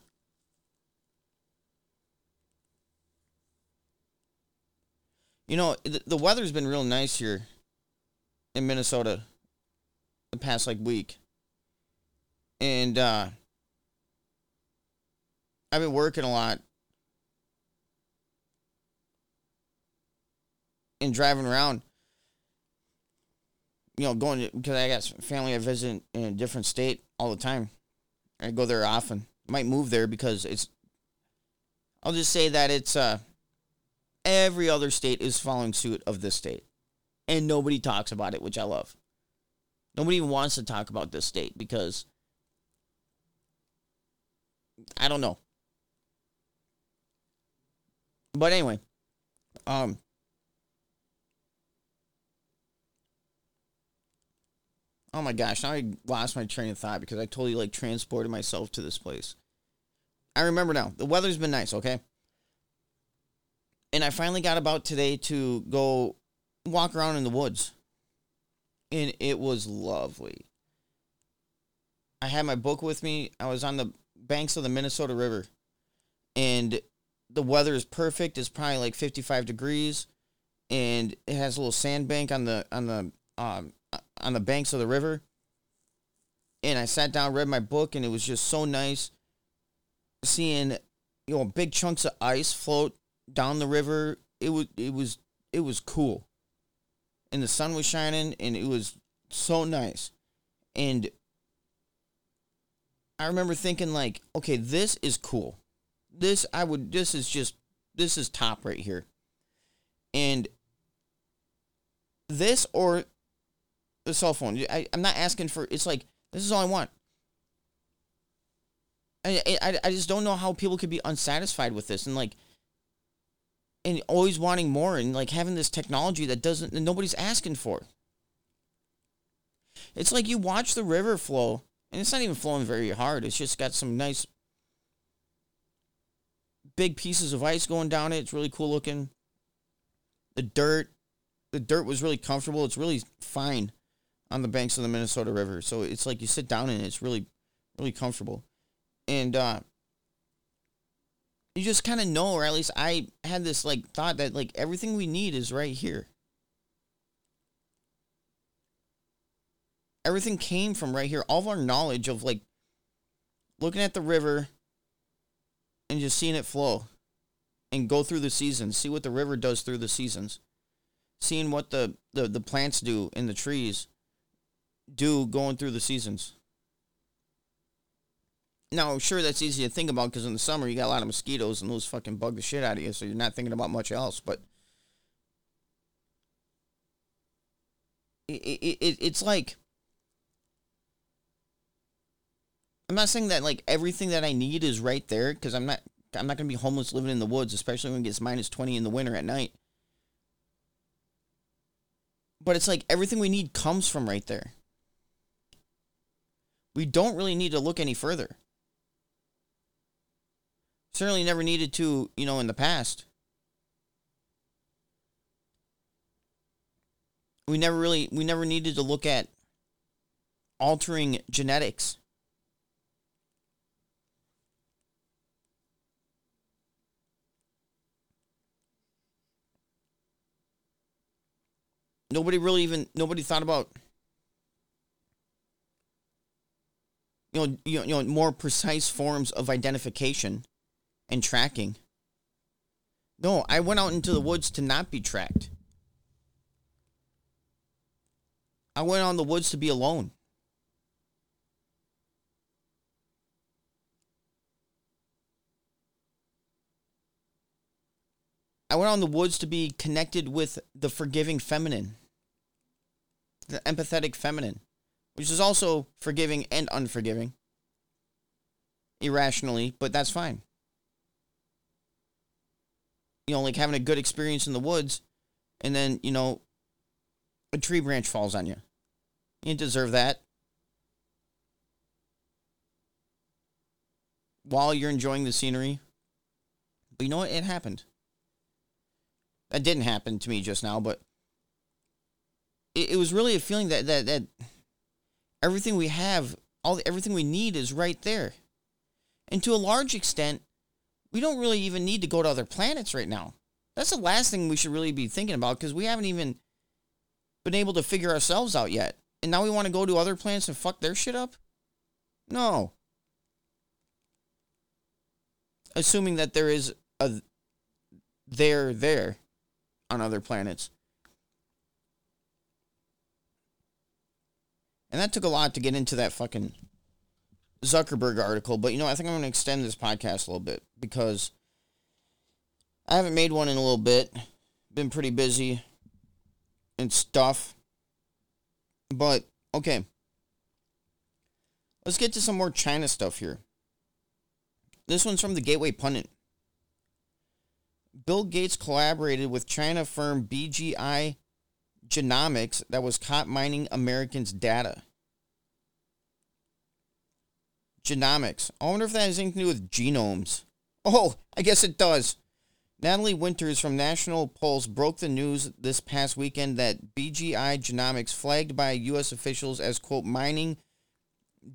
You know, th- the weather's been real nice here in Minnesota the past, like, week. And, uh... I've been working a lot and driving around, you know, going to, because I got family I visit in a different state all the time. I go there often. Might move there because it's, I'll just say that it's, uh, every other state is following suit of this state. And nobody talks about it, which I love. Nobody even wants to talk about this state because, I don't know. But anyway, um, oh my gosh, now I lost my train of thought because I totally, like, transported myself to this place. I remember now, the weather's been nice, okay? And I finally got about today to go walk around in the woods. And it was lovely. I had my book with me. I was on the banks of the Minnesota River, and the weather is perfect. It's probably like fifty-five degrees, and it has a little sandbank on the on the um, on the banks of the river. And I sat down, read my book, and it was just so nice seeing, you know, big chunks of ice float down the river. It was it was it was cool, and the sun was shining, and it was so nice. And I remember thinking, like, okay, this is cool. This I would. This is just. This is top right here. And this or the cell phone. I, I'm not asking for. It's like, this is all I want. I, I I just don't know how people could be unsatisfied with this, and like, and always wanting more, and like having this technology that doesn't that nobody's asking for. It's like you watch the river flow, and it's not even flowing very hard. It's just got some nice big pieces of ice going down it. It's really cool looking. The dirt, the dirt was really comfortable. It's really fine on the banks of the Minnesota River. So it's like you sit down and it's really, really comfortable. And uh, you just kind of know, or at least I had this like thought that like everything we need is right here. Everything came from right here. All of our knowledge of like looking at the river and just seeing it flow and go through the seasons, see what the river does through the seasons, seeing what the, the, the plants do and the trees do going through the seasons. Now, I'm sure that's easy to think about because in the summer you got a lot of mosquitoes and those fucking bug the shit out of you, so you're not thinking about much else. But it, it, it it's like, I'm not saying that like everything that I need is right there because I'm not I'm not gonna be homeless living in the woods, especially when it gets minus twenty in the winter at night. But it's like everything we need comes from right there. We don't really need to look any further. Certainly never needed to, you know, in the past. We never really, we never needed to look at altering genetics. Nobody really even, nobody thought about, you know, you know, more precise forms of identification and tracking. No, I went out into the woods to not be tracked. I went out in the woods to be alone. I went out in the woods to be connected with the forgiving feminine, the empathetic feminine, which is also forgiving and unforgiving, irrationally, but that's fine. You know, like having a good experience in the woods, and then, you know, a tree branch falls on you. You didn't deserve that. While you're enjoying the scenery. But you know what? It happened. That didn't happen to me just now, but it, it was really a feeling that, that, that, everything we have, all everything we need is right there. And to a large extent, we don't really even need to go to other planets right now. That's the last thing we should really be thinking about because we haven't even been able to figure ourselves out yet. And now we want to go to other planets and fuck their shit up? No. Assuming that there is a there there on other planets. And that took a lot to get into that fucking Zuckerberg article. But, you know, I think I'm going to extend this podcast a little bit because I haven't made one in a little bit. Been pretty busy and stuff. But, okay. Let's get to some more China stuff here. This one's from the Gateway Pundit. Bill Gates collaborated with China firm B G I Genomics that was caught mining Americans' data. Genomics. I wonder if that has anything to do with genomes. Oh, I guess it does. Natalie Winters from National Pulse broke the news this past weekend that B G I Genomics, flagged by U S officials as, quote, mining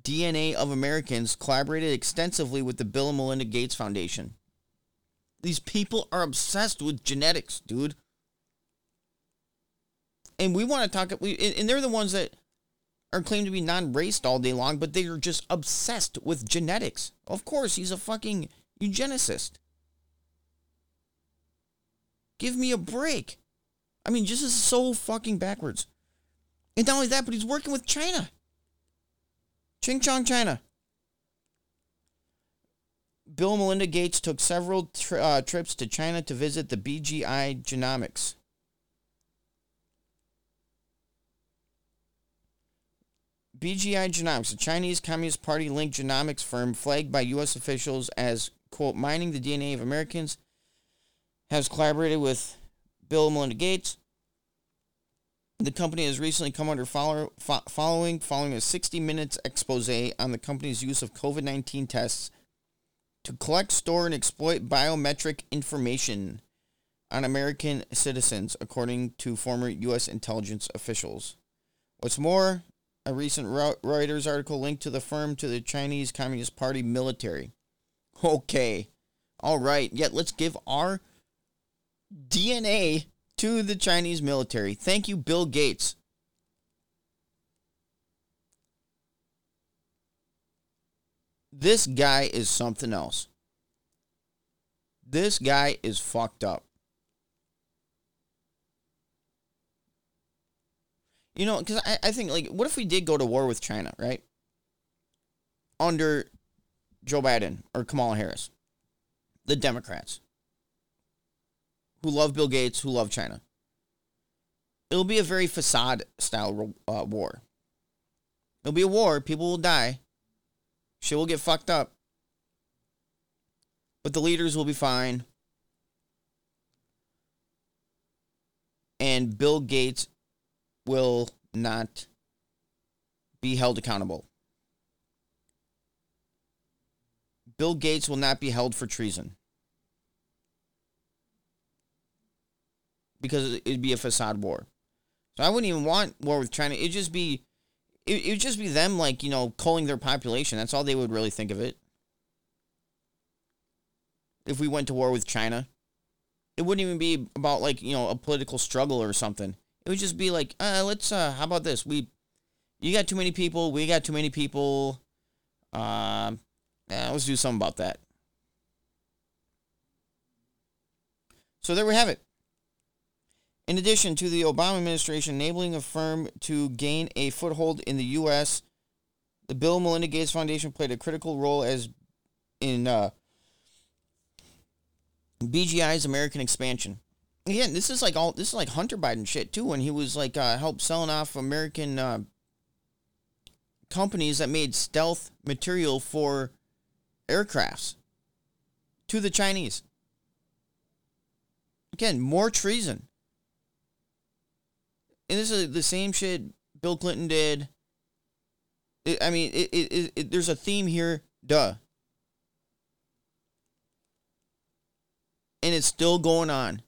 D N A of Americans collaborated extensively with the Bill and Melinda Gates Foundation. These people are obsessed with genetics, dude. And we want to talk, we, and they're the ones that are claimed to be non-racist all day long, but they are just obsessed with genetics. Of course, he's a fucking eugenicist. Give me a break. I mean, this is so fucking backwards. And not only that, but he's working with China. Ching Chong China. Bill and Melinda Gates took several tri- uh, trips to China to visit the B G I genomics. B G I Genomics, a Chinese Communist Party-linked genomics firm flagged by U S officials as, quote, mining the D N A of Americans, has collaborated with Bill and Melinda Gates. The company has recently come under follow, fo- following following a sixty minutes expose on the company's use of covid nineteen tests to collect, store, and exploit biometric information on American citizens, according to former U S intelligence officials. What's more, a recent Reuters article linked to the firm to the Chinese Communist Party military. Okay. All right. Yet yeah, let's give our D N A to the Chinese military. Thank you, Bill Gates. This guy is something else. This guy is fucked up. You know, because I, I think, like, what if we did go to war with China, right? Under Joe Biden or Kamala Harris, the Democrats, who love Bill Gates, who love China. It'll be a very facade-style uh, war. It'll be a war. People will die. Shit will get fucked up. But the leaders will be fine. And Bill Gates will not be held accountable. Bill Gates will not be held for treason. Because it'd be a facade war. So I wouldn't even want war with China. It'd just be, it would just be them, like, you know, culling their population. That's all they would really think of it. If we went to war with China, it wouldn't even be about, like, you know, a political struggle or something. It would just be like, uh, let's, uh, how about this? We, you got too many people. We got too many people. Uh, eh, let's do something about that. So there we have it. In addition to the Obama administration enabling a firm to gain a foothold in the U S, the Bill and Melinda Gates Foundation played a critical role as in uh, B G I's American expansion. Again, this is like all this is like Hunter Biden shit too, when he was like uh, helped selling off American uh, companies that made stealth material for aircrafts to the Chinese. Again, more treason. And this is the same shit Bill Clinton did. It, I mean, it, it, it, it, there's a theme here, duh. And it's still going on.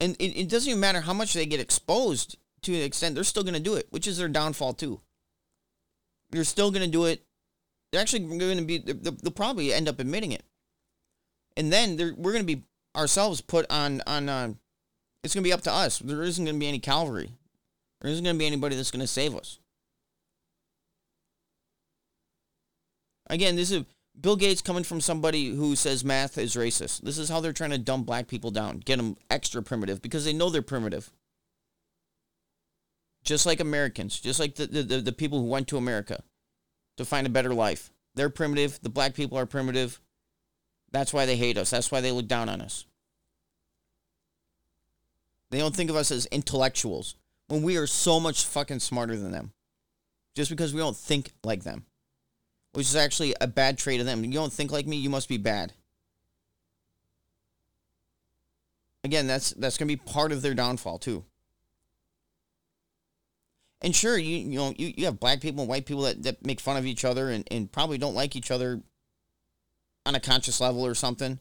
And it, it doesn't even matter how much they get exposed to an extent. They're still going to do it, which is their downfall, too. They're still going to do it. They're actually going to be, they'll, they'll probably end up admitting it. And then we're going to be ourselves put on, on, on, it's going to be up to us. There isn't going to be any cavalry. There isn't going to be anybody that's going to save us. Again, this is Bill Gates coming from somebody who says math is racist. This is how they're trying to dumb black people down, get them extra primitive, because they know they're primitive. Just like Americans, just like the, the, the people who went to America to find a better life. They're primitive. The black people are primitive. That's why they hate us. That's why they look down on us. They don't think of us as intellectuals when we are so much fucking smarter than them. Just because we don't think like them. Which is actually a bad trait of them. You don't think like me, you must be bad. Again, that's that's going to be part of their downfall too. And sure, you you know, you, you have black people and white people that, that make fun of each other and, and probably don't like each other on a conscious level or something.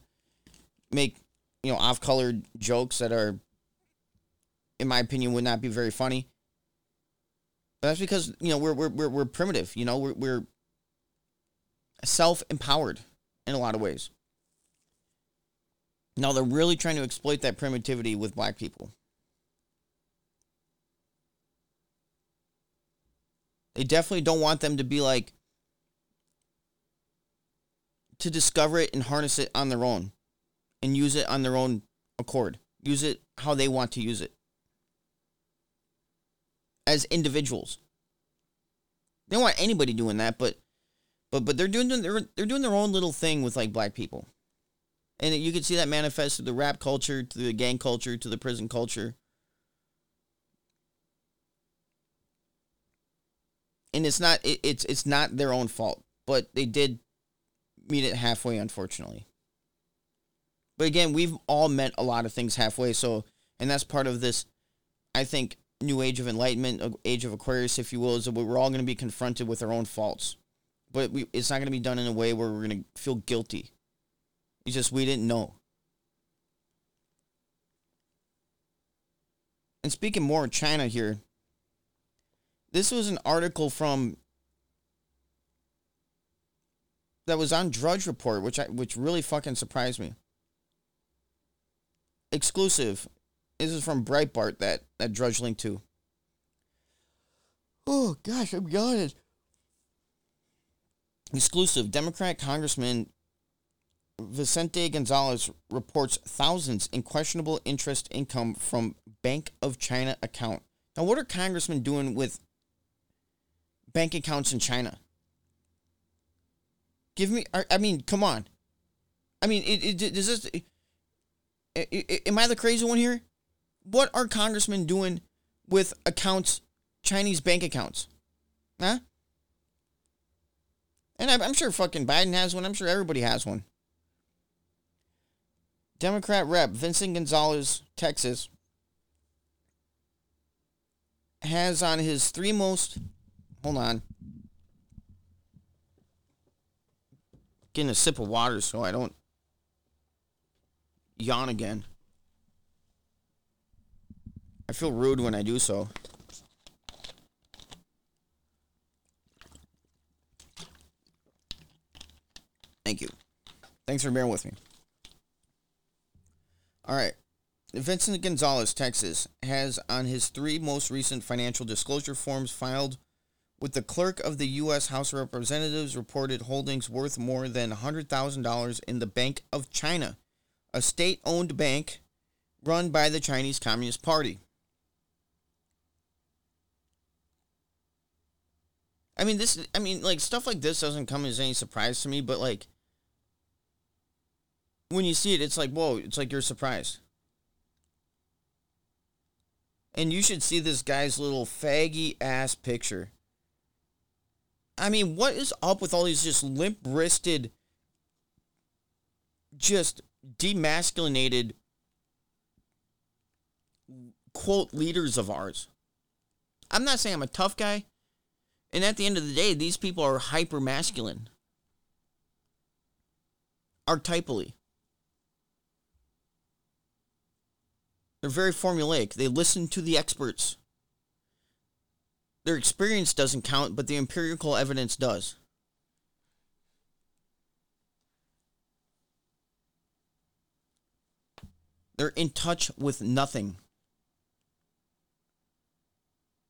Make, you know, off-colored jokes that are, in my opinion, would not be very funny. But that's because, you know, we're we're we're, we're primitive. You know, we're we're self-empowered in a lot of ways. Now they're really trying to exploit that primitivity with black people. They definitely don't want them to be like, to discover it and harness it on their own and use it on their own accord. Use it how they want to use it. As individuals. They don't want anybody doing that, but but but they're doing they're they're doing their own little thing with like black people. And you can see that manifest through the rap culture, to the gang culture, to the prison culture. And it's not it, it's it's not their own fault, but they did meet it halfway, unfortunately. But again, we've all met a lot of things halfway, so and that's part of this, I think, new age of enlightenment, age of Aquarius, if you will, is that we're all going to be confronted with our own faults. But we, it's not going to be done in a way where we're going to feel guilty. It's just we didn't know. And speaking more of China here, this was an article from that was on Drudge Report, which I, which really fucking surprised me. Exclusive. This is from Breitbart, that, that Drudge link to. Oh, gosh, I'm yawning. Exclusive. Democrat Congressman Vicente Gonzalez reports thousands in questionable interest income from Bank of China account. Now, what are congressmen doing with bank accounts in China? Give me, I mean, come on. I mean, it, it, does this, it, it, am I the crazy one here? What are congressmen doing with accounts, Chinese bank accounts? Huh? And I'm, I'm sure fucking Biden has one. I'm sure everybody has one. Democrat Representative Vincent Gonzalez, Texas, has on his three most, hold on, getting a sip of water so I don't yawn again. I feel rude when I do so. Thank you. Thanks for bearing with me. All right. Vincent Gonzalez, Texas, has on his three most recent financial disclosure forms filed with the clerk of the U S House of Representatives reported holdings worth more than one hundred thousand dollars in the Bank of China, a state-owned bank run by the Chinese Communist Party. I mean, this, I mean, like, stuff like this doesn't come as any surprise to me, but, like, when you see it, it's like, whoa, it's like you're surprised. And you should see this guy's little faggy-ass picture. I mean, what is up with all these just limp-wristed, just demasculinated, quote, leaders of ours? I'm not saying I'm a tough guy. And at the end of the day, these people are hyper-masculine. Archetypally. They're very formulaic. They listen to the experts. Their experience doesn't count, but the empirical evidence does. They're in touch with nothing.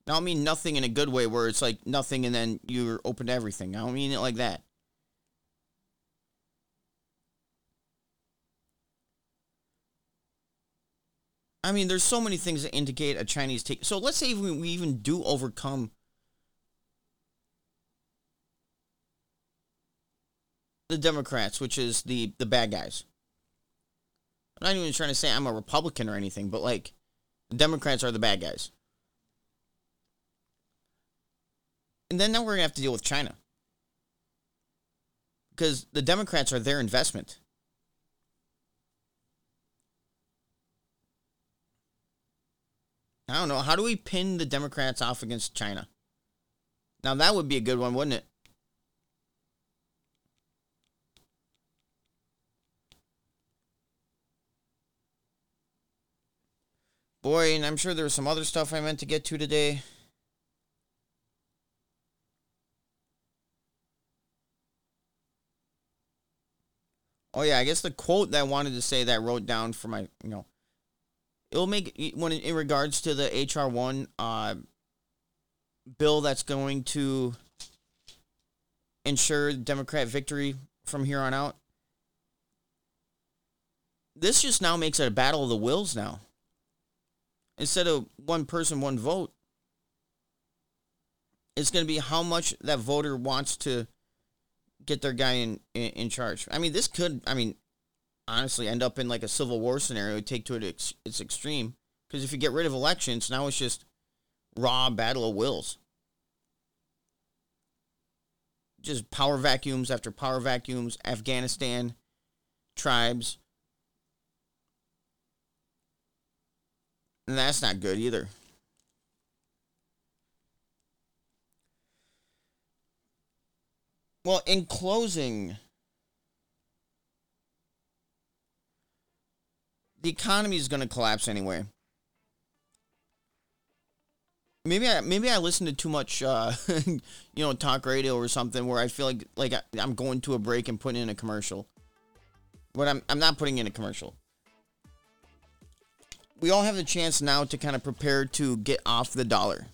Now, I mean nothing in a good way where it's like nothing and then you're open to everything. I don't mean it like that. I mean, there's so many things that indicate a Chinese take. So let's say even we even do overcome the Democrats, which is the, the bad guys. I'm not even trying to say I'm a Republican or anything, but like, the Democrats are the bad guys. And then now we're going to have to deal with China. Because the Democrats are their investment. I don't know. How do we pin the Democrats off against China? Now, that would be a good one, wouldn't it? Boy, and I'm sure there was some other stuff I meant to get to today. Oh yeah, I guess the quote that I wanted to say that I wrote down for my, you know, it'll make when in regards to the H R one uh, bill that's going to ensure Democrat victory from here on out. This just now makes it a battle of the wills now. Instead of one person, one vote, it's going to be how much that voter wants to get their guy in, in, in charge. I mean, this could, I mean, honestly end up in like a civil war scenario. Take to it ex, its extreme. Because if you get rid of elections, now it's just raw battle of wills. Just power vacuums after power vacuums, Afghanistan, tribes. And that's not good either. Well, in closing, the economy is going to collapse anyway. Maybe I maybe I listen to too much, uh, you know, talk radio or something where I feel like like I, I'm going to a break and putting in a commercial. But I'm I'm not putting in a commercial. We all have the chance now to kind of prepare to get off the dollar,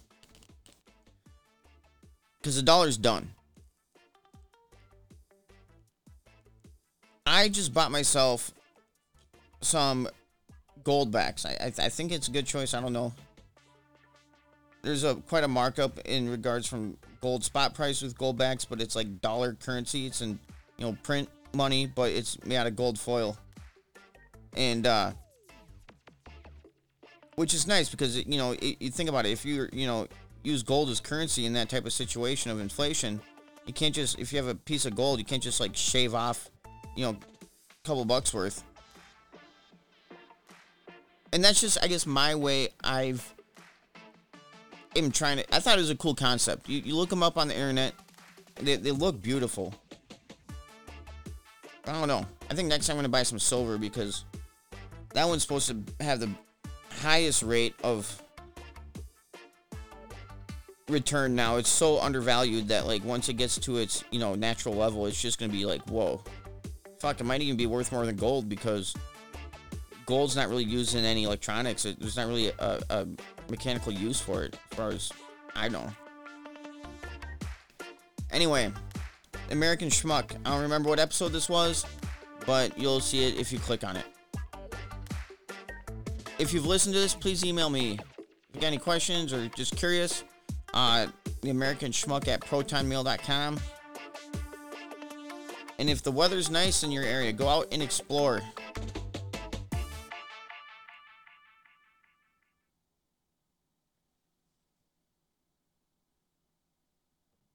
because the dollar's done. I just bought myself some gold backs. I, I, th- I think it's a good choice. I don't know. There's a quite a markup in regards from gold spot price with gold backs, but it's like dollar currency. It's in, you know, print money, but it's made out of gold foil. And, uh, which is nice because, it, you know, it, you think about it. If you, you know, use gold as currency in that type of situation of inflation, you can't just, if you have a piece of gold, you can't just like shave off, you know, a couple bucks worth. And that's just, I guess, my way I've am trying to... I thought it was a cool concept. You, you look them up on the internet. They, they look beautiful. I don't know. I think next time I'm going to buy some silver because that one's supposed to have the highest rate of return now. It's so undervalued that, like, once it gets to its, you know, natural level, it's just going to be like, whoa. Fuck, it might even be worth more than gold because... gold's not really used in any electronics. It, there's not really a, a mechanical use for it, as far as I know. Anyway, American Schmuck. I don't remember what episode this was, but you'll see it if you click on it. If you've listened to this, please email me. If you got any questions or just curious, uh, the American Schmuck at proton mail dot com. And if the weather's nice in your area, go out and explore.